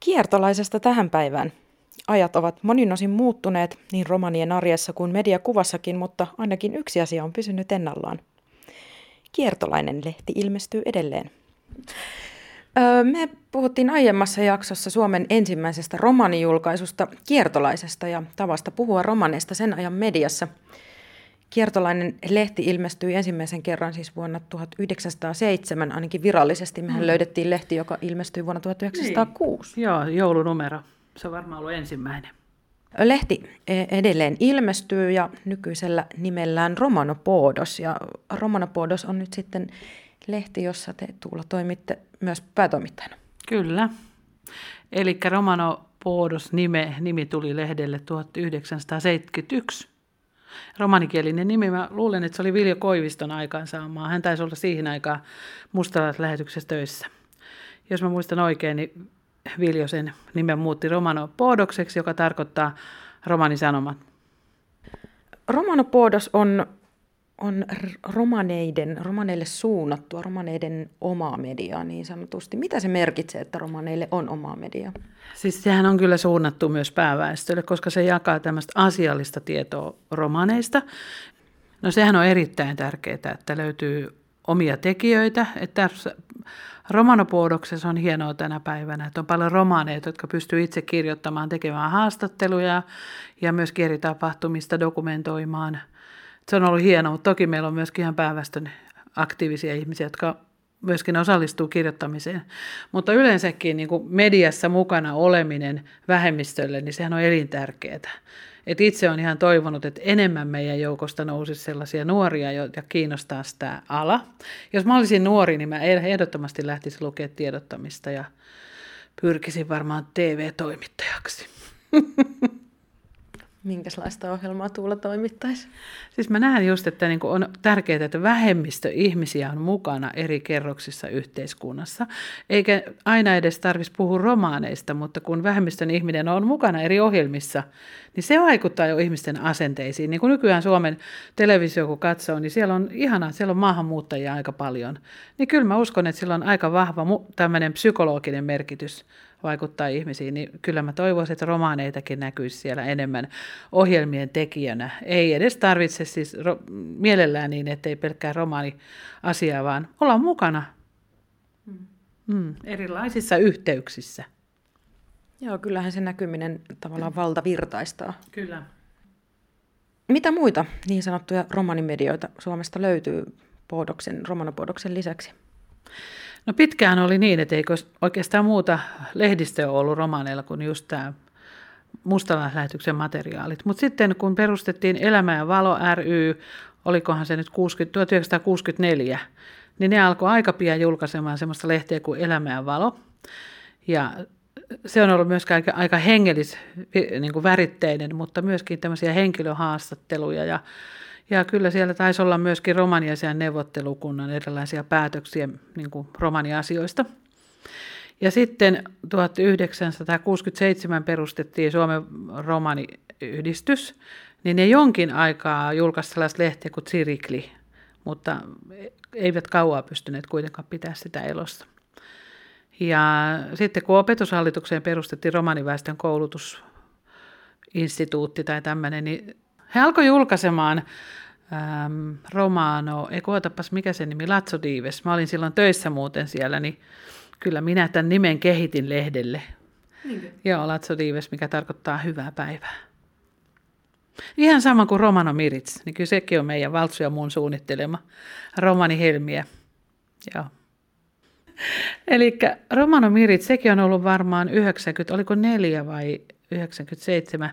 Kiertolaisesta tähän päivään. Ajat ovat monin osin muuttuneet niin romanien arjessa kuin mediakuvassakin, mutta ainakin yksi asia on pysynyt ennallaan. Kiertolainen-lehti ilmestyy edelleen. Me puhuttiin aiemmassa jaksossa Suomen ensimmäisestä romanijulkaisusta Kiertolaisesta ja tavasta puhua romaneista sen ajan mediassa. Kiertolainen-lehti ilmestyi ensimmäisen kerran siis vuonna 1907, ainakin virallisesti. Mehän löydettiin lehti, joka ilmestyi vuonna 1906. Niin. Joo, joulunumero. Se on varmaan ollut ensimmäinen. Lehti edelleen ilmestyy ja nykyisellä nimellään Romano Podos. Ja Romano Podos on nyt sitten lehti, jossa te Tuula toimitte myös päätoimittajana. Kyllä. Eli Romano Podos nimi tuli lehdelle 1971. Romanikielinen nimi, mä luulen, että se oli Viljo Koiviston aikaansaamaa. Hän taisi olla siihen aikaan Mustalaislähetyksessä töissä. Jos mä muistan oikein, niin Viljo sen nimen muutti Romano Podokseksi, joka tarkoittaa romanisanomat. Romano Podos on romaneille suunnattua, romaneiden omaa mediaa niin sanotusti. Mitä se merkitsee, että romaneille on omaa mediaa? Siis sehän on kyllä suunnattu myös pääväestölle, koska se jakaa tämmöistä asiallista tietoa romaneista. No sehän on erittäin tärkeää, että löytyy omia tekijöitä. Että Romano Podoksessa on hienoa tänä päivänä, että on paljon romaneita, jotka pystyy itse kirjoittamaan, tekemään haastatteluja ja myöskin eri tapahtumista dokumentoimaan. Se on ollut hienoa, mutta toki meillä on myöskin ihan pääväestön aktiivisia ihmisiä, jotka myöskin osallistuu kirjoittamiseen. Mutta yleensäkin niin kuin mediassa mukana oleminen vähemmistölle, niin sehän on elintärkeää. Et itse olen ihan toivonut, että enemmän meidän joukosta nousisi sellaisia nuoria, joita kiinnostaa tämä ala. Jos mä olisin nuori, niin mä ehdottomasti lähtisin lukea tiedottamista ja pyrkisin varmaan TV-toimittajaksi. Minkälaista ohjelmaa Tuula toimittaisi? Siis mä näen just, että on tärkeää, että vähemmistö ihmisiä on mukana eri kerroksissa yhteiskunnassa. Eikä aina edes tarvitsisi puhua romaaneista, mutta kun vähemmistön ihminen on mukana eri ohjelmissa, niin se vaikuttaa jo ihmisten asenteisiin. Niin kuin nykyään Suomen televisio, kun katsoo, niin siellä on ihanaa, siellä on maahanmuuttajia aika paljon. Niin kyllä mä uskon, että sillä on aika vahva tämmöinen psykologinen merkitys vaikuttaa ihmisiin, niin kyllä mä toivoisin, että romaaneitakin näkyisi siellä enemmän ohjelmien tekijänä. Ei edes tarvitse siis mielellään niin, ettei pelkkää romaani-asiaa, vaan olla mukana erilaisissa yhteyksissä. Joo, kyllähän se näkyminen tavallaan valtavirtaistaa. Kyllä. Mitä muita niin sanottuja romanimedioita Suomesta löytyy Romano Podoksen lisäksi? No pitkään oli niin, että eikö oikeastaan muuta lehdistöä ollut romaneilla kuin just tämä Mustalaislähetyksen materiaalit. Mutta sitten kun perustettiin Elämä ja valo ry, olikohan se nyt 1964, niin ne alkoi aika pian julkaisemaan semmoista lehteä kuin Elämä ja valo. Ja se on ollut myöskin aika hengellis, niin kuin väritteinen, mutta myöskin tämmöisiä henkilöhaastatteluja ja kyllä siellä taisi olla myöskin romaniasian neuvottelukunnan erilaisia päätöksiä niin kuin romaniasioista. Ja sitten 1967 perustettiin Suomen romaniyhdistys, niin ne jonkin aikaa julkaisi sellaista lehteä kuin Cirikli, mutta eivät kauaa pystyneet kuitenkaan pitää sitä elossa. Ja sitten kun opetushallitukseen perustettiin romaniväestön koulutusinstituutti tai tämmöinen, niin he alkoi julkaisemaan mikä sen nimi, Latšo Diives. Mä olin silloin töissä muuten siellä, niin kyllä minä tämän nimen kehitin lehdelle. Niin. Joo, Latšo Diives, mikä tarkoittaa hyvää päivää. Ihan sama kuin Romano Mirits, niin kyllä sekin on meidän Valtsu ja mun suunnittelema Romani Helmiä. Joo. Eli Romano Mirits, sekin on ollut varmaan 90, oliko 4 vai 97.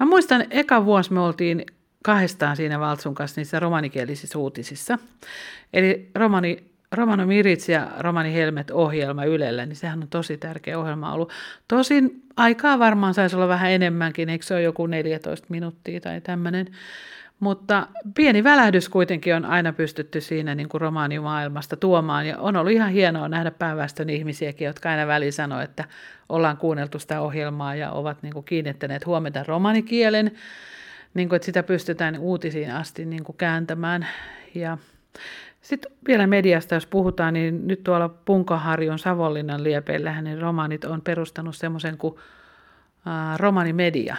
Mä muistan, eka vuosi me oltiin kahdestaan siinä Valtsun kanssa niissä romanikielisissä uutisissa. Eli Romano Mirits ja Romani Helmet -ohjelma Ylellä, niin sehän on tosi tärkeä ohjelma ollut. Tosin aikaa varmaan saisi olla vähän enemmänkin, eikö se ole joku 14 minuuttia tai tämmöinen. Mutta pieni välähdys kuitenkin on aina pystytty siinä niin kuin romaanimaailmasta tuomaan. Ja on ollut ihan hienoa nähdä pääväestön ihmisiäkin, jotka aina väliin sanoo, että ollaan kuunneltu sitä ohjelmaa ja ovat niin kuin kiinnittäneet huomenta romanikielen. Niin kuin, että sitä pystytään uutisiin asti niin kuin kääntämään. Ja Sitten vielä mediasta, jos puhutaan, niin nyt tuolla Punkaharjun Savonlinnan liepeillähän niin romanit on perustanut semmoisen kuin Romanimedia.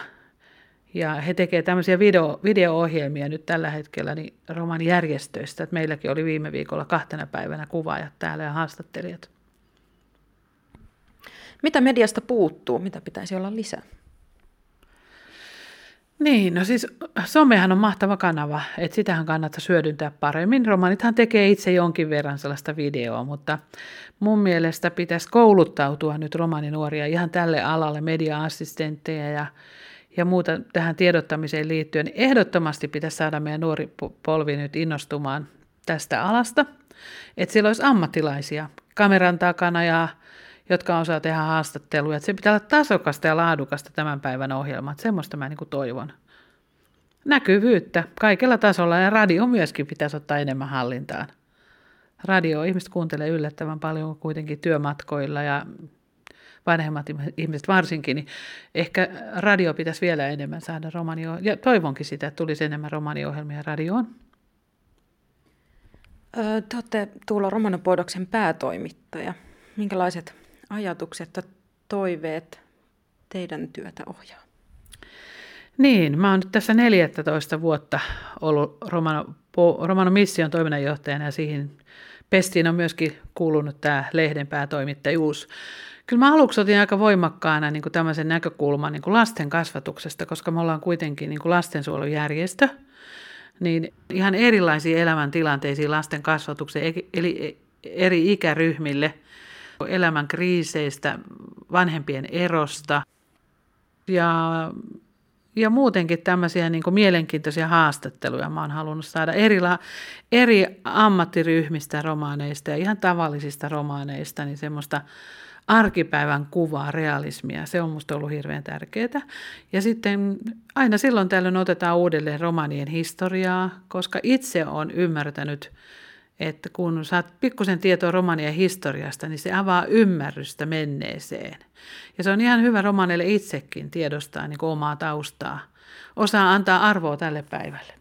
Ja he tekevät tämmöisiä video-ohjelmia nyt tällä hetkellä niin romanijärjestöistä. Että meilläkin oli viime viikolla 2 päivänä kuvaajat täällä ja haastattelijat. Mitä mediasta puuttuu? Mitä pitäisi olla lisää? Niin, no siis somehan on mahtava kanava, että sitähän kannattaa hyödyntää paremmin. Romanithan tekee itse jonkin verran sellaista videoa, mutta mun mielestä pitäisi kouluttautua nyt romaninuoria ihan tälle alalle, media-assistentteja ja muuta tähän tiedottamiseen liittyen. Ehdottomasti pitäisi saada meidän nuori polvi nyt innostumaan tästä alasta, että siellä olisi ammattilaisia kameran takana ja jotka osaa tehdä haastatteluja. Se pitää olla tasokasta ja laadukasta tämän päivän ohjelmaa. Semmoista mä niinku toivon. Näkyvyyttä kaikella tasolla ja radio myöskin pitäisi ottaa enemmän hallintaan. Radio ihmiset kuuntelee yllättävän paljon kuitenkin työmatkoilla ja vanhemmat ihmiset varsinkin. Niin ehkä radio pitäisi vielä enemmän saada romaniohjelmia. Ja toivonkin sitä, että tulisi enemmän romaniohjelmia radioon. Te olette Tuula Romano Podoksen päätoimittaja. Minkälaiset ajatukset ja toiveet teidän työtä ohjaa? Niin, mä oon nyt tässä 14 vuotta ollut Romano Mission toiminnanjohtajana ja siihen pestiin on myöskin kuulunut tämä lehden päätoimittajuus. Kyllä mä aluksi otin aika voimakkaana niin kuin tämmöisen näkökulman niin kuin lasten kasvatuksesta, koska me ollaan kuitenkin niin kuin lastensuojelujärjestö, niin ihan erilaisiin elämäntilanteisiin lasten kasvatukseen, eli eri ikäryhmille, elämän kriiseistä, vanhempien erosta ja muutenkin tämmöisiä niin kuin mielenkiintoisia haastatteluja. Mä oon halunnut saada eri ammattiryhmistä romaaneista ja ihan tavallisista romaaneista niin semmoista arkipäivän kuvaa, realismia. Se on musta ollut hirveän tärkeää. Ja sitten aina silloin tällöin otetaan uudelleen romanien historiaa, koska itse olen ymmärtänyt, että kun saat pikkusen tietoa romanien historiasta, niin se avaa ymmärrystä menneeseen. Ja se on ihan hyvä romaneille itsekin tiedostaa niin kuin omaa taustaa. Osaa antaa arvoa tälle päivälle.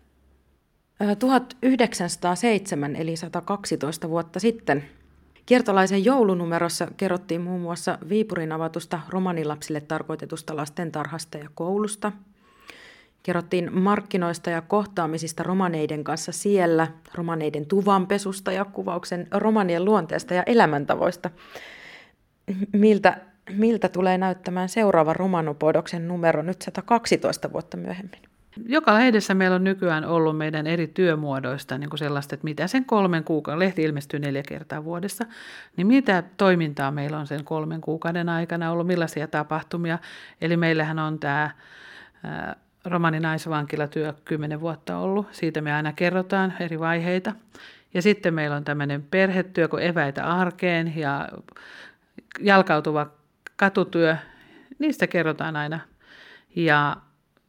1907 eli 112 vuotta sitten Kiertolaisen joulunumerossa kerrottiin muun muassa Viipurin avatusta romanilapsille tarkoitetusta lastentarhasta ja koulusta. Kerrottiin markkinoista ja kohtaamisista romaneiden kanssa siellä, romaneiden tuvanpesusta ja kuvauksen romanien luonteesta ja elämäntavoista. Miltä tulee näyttämään seuraava Romano Podoksen numero nyt 112 vuotta myöhemmin? Joka lehdessä meillä on nykyään ollut meidän eri työmuodoista niin kuin sellaista, että mitä sen 3 kuukauden, lehti ilmestyy 4 kertaa vuodessa, niin mitä toimintaa meillä on sen 3 kuukauden aikana ollut, millaisia tapahtumia. Eli meillähän on tämä romani naisvankilatyö 10 vuotta ollut. Siitä me aina kerrotaan eri vaiheita. Ja sitten meillä on tämmöinen perhetyö kuin Eväitä arkeen ja jalkautuva katutyö. Niistä kerrotaan aina. Ja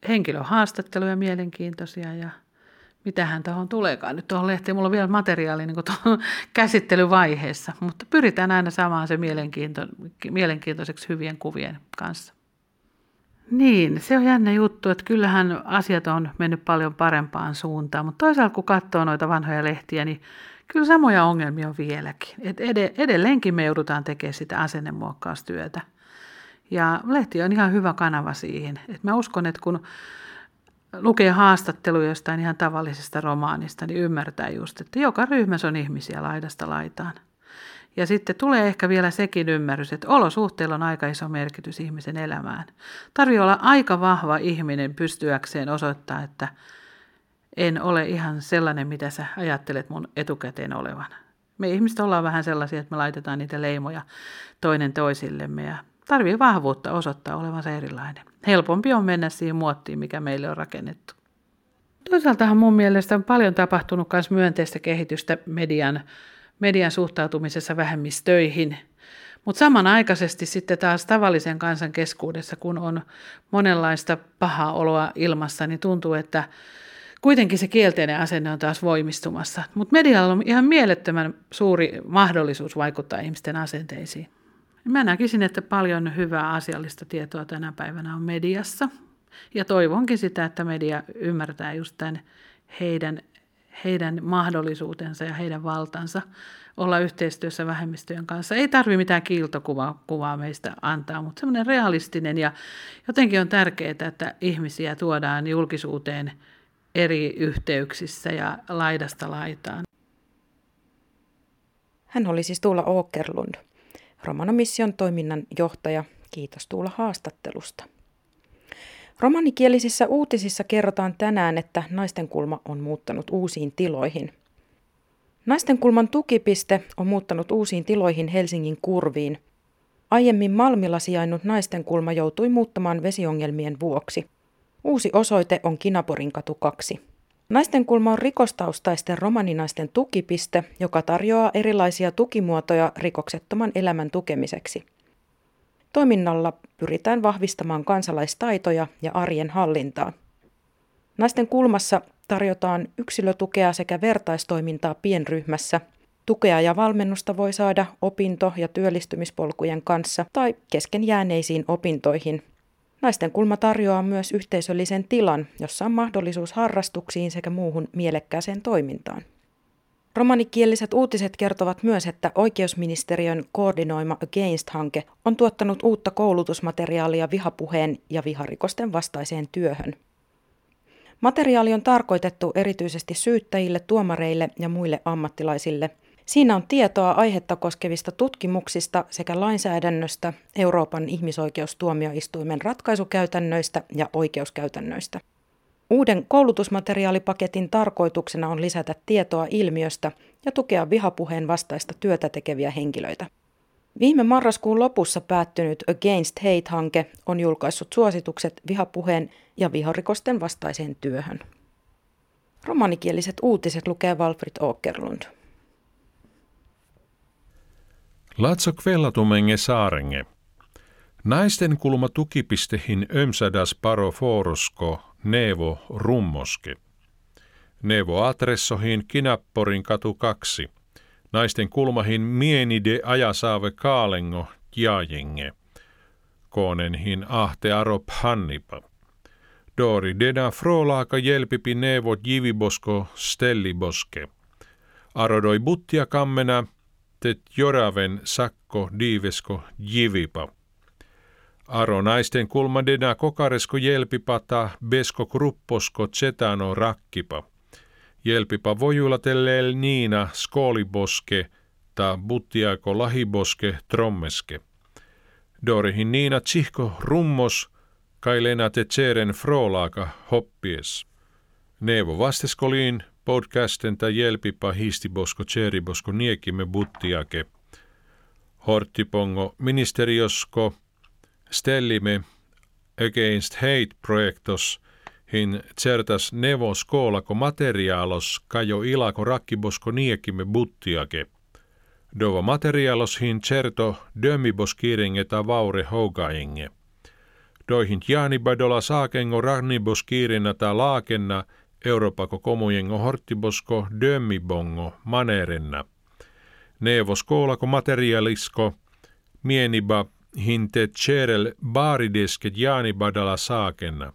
henkilöhaastatteluja mielenkiintoisia ja mitähän tuohon tuleekaan. Nyt tuohon lehteen mulla on vielä materiaali niin kuin tuohon käsittelyvaiheessa, mutta pyritään aina saamaan se mielenkiintoiseksi hyvien kuvien kanssa. Niin, se on jännä juttu, että kyllähän asiat on mennyt paljon parempaan suuntaan, mutta toisaalta kun katsoo noita vanhoja lehtiä, niin kyllä samoja ongelmia on vieläkin. Et edelleenkin me joudutaan tekemään sitä asennemuokkaustyötä ja lehti on ihan hyvä kanava siihen. Et mä uskon, että kun lukee haastatteluja jostain ihan tavallisesta romaanista, niin ymmärtää just, että joka ryhmässä on ihmisiä laidasta laitaan. Ja sitten tulee ehkä vielä sekin ymmärrys, että olosuhteilla on aika iso merkitys ihmisen elämään. Tarvitsee olla aika vahva ihminen pystyäkseen osoittaa, että en ole ihan sellainen, mitä sä ajattelet mun etukäteen olevan. Me ihmiset ollaan vähän sellaisia, että me laitetaan niitä leimoja toinen toisillemme ja tarvitsee vahvuutta osoittaa olevansa erilainen. Helpompi on mennä siihen muottiin, mikä meille on rakennettu. Toisaaltahan mun mielestä on paljon tapahtunut myös myönteistä kehitystä median suhtautumisessa vähemmistöihin, mutta samanaikaisesti sitten taas tavallisen kansan keskuudessa, kun on monenlaista pahaa oloa ilmassa, niin tuntuu, että kuitenkin se kielteinen asenne on taas voimistumassa. Mutta medialla on ihan mielettömän suuri mahdollisuus vaikuttaa ihmisten asenteisiin. Mä näkisin, että paljon hyvää asiallista tietoa tänä päivänä on mediassa ja toivonkin sitä, että media ymmärtää just tämän heidän heidän mahdollisuutensa ja heidän valtansa olla yhteistyössä vähemmistöjen kanssa. Ei tarvitse mitään kiiltokuvaa meistä antaa, mutta semmoinen realistinen ja jotenkin on tärkeää, että ihmisiä tuodaan julkisuuteen eri yhteyksissä ja laidasta laitaan. Hän oli siis Tuula Åkerlund, Romano Mission toiminnan johtaja. Kiitos Tuula haastattelusta. Romanikielisissä uutisissa kerrotaan tänään, että Naisten kulma on muuttanut uusiin tiloihin. Naisten kulman tukipiste on muuttanut uusiin tiloihin Helsingin Kurviin. Aiemmin Malmilla sijainnut Naisten kulma joutui muuttamaan vesiongelmien vuoksi. Uusi osoite on Kinaporinkatu 2. Naisten kulma on rikostaustaisten romaninaisten tukipiste, joka tarjoaa erilaisia tukimuotoja rikoksettoman elämän tukemiseksi. Toiminnalla pyritään vahvistamaan kansalaistaitoja ja arjen hallintaa. Naisten kulmassa tarjotaan yksilötukea sekä vertaistoimintaa pienryhmässä. Tukea ja valmennusta voi saada opinto- ja työllistymispolkujen kanssa tai kesken jääneisiin opintoihin. Naisten kulma tarjoaa myös yhteisöllisen tilan, jossa on mahdollisuus harrastuksiin sekä muuhun mielekkääseen toimintaan. Romanikieliset uutiset kertovat myös, että oikeusministeriön koordinoima Against-hanke on tuottanut uutta koulutusmateriaalia vihapuheen ja viharikosten vastaiseen työhön. Materiaali on tarkoitettu erityisesti syyttäjille, tuomareille ja muille ammattilaisille. Siinä on tietoa aihetta koskevista tutkimuksista sekä lainsäädännöstä, Euroopan ihmisoikeustuomioistuimen ratkaisukäytännöistä ja oikeuskäytännöistä. Uuden koulutusmateriaalipaketin tarkoituksena on lisätä tietoa ilmiöstä ja tukea vihapuheen vastaista työtä tekeviä henkilöitä. Viime marraskuun lopussa päättynyt Against Hate-hanke on julkaissut suositukset vihapuheen ja viharikosten vastaiseen työhön. Romanikieliset uutiset lukee Walfrid Åkerlund. Latso kvellatumenge saarenge. Naisten kulma tukipistehin ömsädas paro forosko nevo rummoske. Nevo adressohin Kinaporinkatu 2. Naisten kulmahin mienide ajasaave kaalengo jaajenge. Koonenhin ahte aro phannipa. Dori deda frolaaka jelpipi nevo jivibosko stelliboske. Arodoi buttia kammena. Tet joraven sakko diivesko jivipa. Aro naisten kulma dena kokaresko jelpipata besko krupposko tsetano rakkipa. Jelpipa vojulatellel niina skoliboske ta buttiako lahiboske trommeske. Dorihin niina tsihko rummos kai lenate tseren frolaaka hoppies. Nevo vasteskoliin. Podcasten tai jelpipa histibosko tseribosko niekimme buttiake. Horttipongo ministeriosko stellime Against Hate-projektos hin tsertas nevo skoolako materiaalos kajo ilako rakkibosko niekimme buttiake. Dova materiaalos hin tserto dömiboskirenge ta vaure hougainge. Doihin jaanibadola saakengo ranniboskirinä ta laakenna Europako komujengo horttibosko dömmibongo manerenna. Nevo skoolako materiaalisko mieniba hinte tserel baarideske jaanibadala saakenna.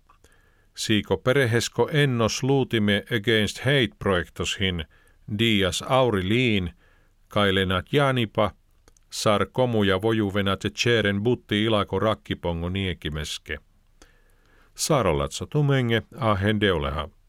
Siiko perehesko ennos luutime Against Hate-projektoshin dias auriliin kailenat jaanipa sar komuja vojuvena tseren butti ilako rakkipongo niekimeske. Sarolatso tumenge ahen deuleha.